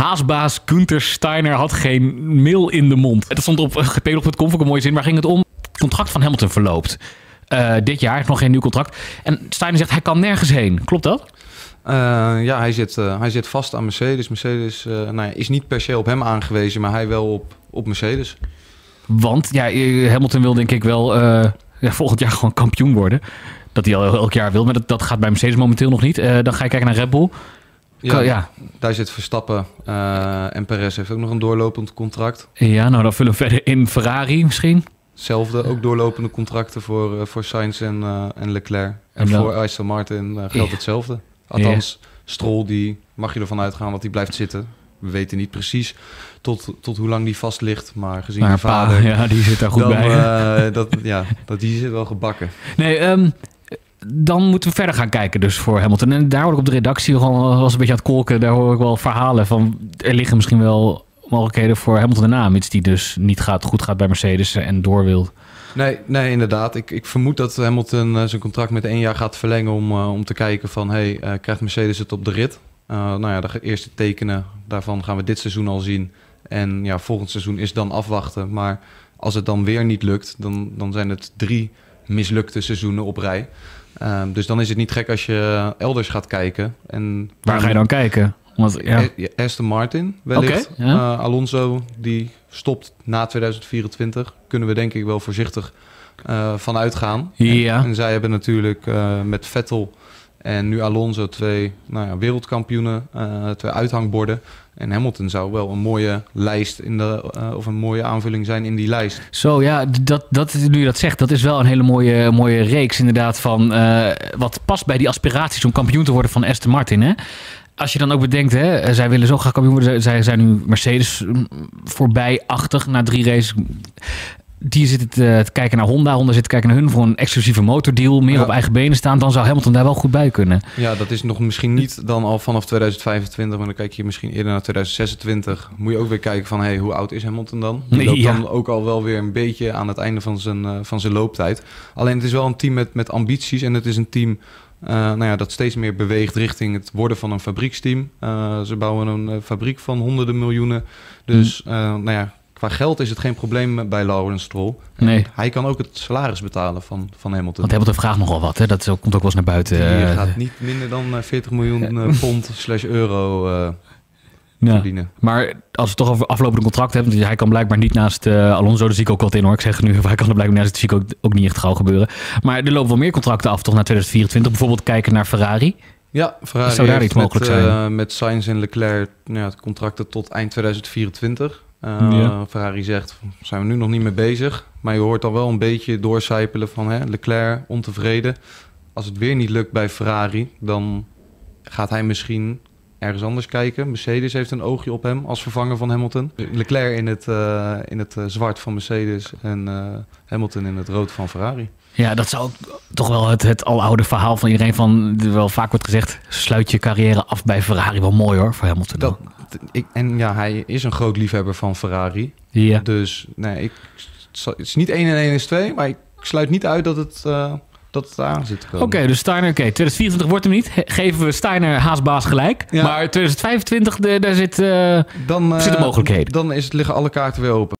Haasbaas Günther Steiner had geen meel in de mond. Dat stond op gpblog.com, vond ik een mooie zin. Waar ging het om? Het contract van Hamilton verloopt. Dit jaar, nog geen nieuw contract. En Steiner zegt, hij kan nergens heen. Klopt dat? Ja, hij zit vast aan Mercedes. Mercedes is niet per se op hem aangewezen, maar hij wel op Mercedes. Want ja, Hamilton wil denk ik wel volgend jaar gewoon kampioen worden. Dat hij al elk jaar wil, maar dat gaat bij Mercedes momenteel nog niet. Dan ga je kijken naar Red Bull. Ja, daar zit Verstappen en Perez heeft ook nog een doorlopend contract. Ja, nou dan vullen we verder in Ferrari misschien. Hetzelfde, ook doorlopende contracten voor Sainz en Leclerc. En voor Aston Martin geldt hetzelfde. Althans, Stroll, die mag je ervan uitgaan, want die blijft zitten. We weten niet precies tot hoe lang die vast ligt, maar gezien haar vader... Ja, die zit daar goed dan, bij. Die zit wel gebakken. Nee, dan moeten we verder gaan kijken dus voor Hamilton. En daar hoor ik op de redactie, was een beetje aan het kolken, daar hoor ik wel verhalen van... er liggen misschien wel mogelijkheden voor Hamilton daarna, mits die dus niet goed gaat bij Mercedes en door wil... Nee, inderdaad. Ik vermoed dat Hamilton zijn contract met 1 jaar gaat verlengen om te kijken van... krijgt Mercedes het op de rit? De eerste tekenen daarvan gaan we dit seizoen al zien. En ja, volgend seizoen is dan afwachten. Maar als het dan weer niet lukt, dan zijn het 3 mislukte seizoenen op rij. Dus dan is het niet gek als je elders gaat kijken. En waar ga je dan kijken? Aston Martin wellicht. Okay, ja. Alonso, die stopt na 2024. Kunnen we denk ik wel voorzichtig van uitgaan. Ja. En zij hebben natuurlijk met Vettel en nu Alonso 2 wereldkampioenen, 2 uithangborden. En Hamilton zou wel een mooie lijst of een mooie aanvulling zijn in die lijst. Zo ja, dat nu je dat zegt, dat is wel een hele mooie reeks inderdaad van wat past bij die aspiraties om kampioen te worden van Aston Martin, hè? Als je dan ook bedenkt, hè, zij willen zo graag kampioen worden. Zij zijn nu Mercedes voorbij-achtig na 3 races. Die zitten te kijken naar Honda. Honda zit te kijken naar hun voor een exclusieve motordeal. Meer op eigen benen staan. Dan zou Hamilton daar wel goed bij kunnen. Ja, dat is nog misschien niet dan al vanaf 2025. Maar dan kijk je misschien eerder naar 2026. Moet je ook weer kijken van, hoe oud is Hamilton dan? Die loopt dan ook al wel weer een beetje aan het einde van zijn looptijd. Alleen het is wel een team met ambities. En het is een team... dat steeds meer beweegt richting het worden van een fabrieksteam. Ze bouwen een fabriek van honderden miljoenen. Dus qua geld is het geen probleem bij Lawrence Stroll. Nee. Hij kan ook het salaris betalen van Hamilton. Want Hamilton vraagt nogal wat, hè? Dat komt ook wel eens naar buiten. Je gaat niet minder dan 40 miljoen pond/euro... verdienen. Maar als we toch over aflopende contract hebben... hij kan blijkbaar niet naast Alonso, daar zie ik ook wat in hoor. Ik zeg nu, hij kan er blijkbaar naast, dat zie ik ook niet echt gauw gebeuren. Maar er lopen wel meer contracten af toch naar 2024. Bijvoorbeeld kijken naar Ferrari. Ja, Ferrari zou daar iets mogelijk zijn. Met Sainz en Leclerc contracten tot eind 2024. Ferrari zegt, zijn we nu nog niet mee bezig. Maar je hoort al wel een beetje doorcijpelen van Leclerc ontevreden. Als het weer niet lukt bij Ferrari, dan gaat hij misschien... ergens anders kijken. Mercedes heeft een oogje op hem als vervanger van Hamilton. Leclerc in het zwart van Mercedes en Hamilton in het rood van Ferrari. Ja, dat zou toch wel het aloude verhaal van iedereen van... wel vaak wordt gezegd, sluit je carrière af bij Ferrari. Wel mooi hoor, voor Hamilton. Hij is een groot liefhebber van Ferrari. Ja. Dus het is niet 1 en 1 is 2, maar ik sluit niet uit dat het... dat het aan zit te komen. Oké, dus Steiner, 2024 wordt hem niet. Geven we Steiner Haasbaas gelijk. Ja. Maar 2025, daar zitten mogelijkheden. Dan liggen alle kaarten weer open.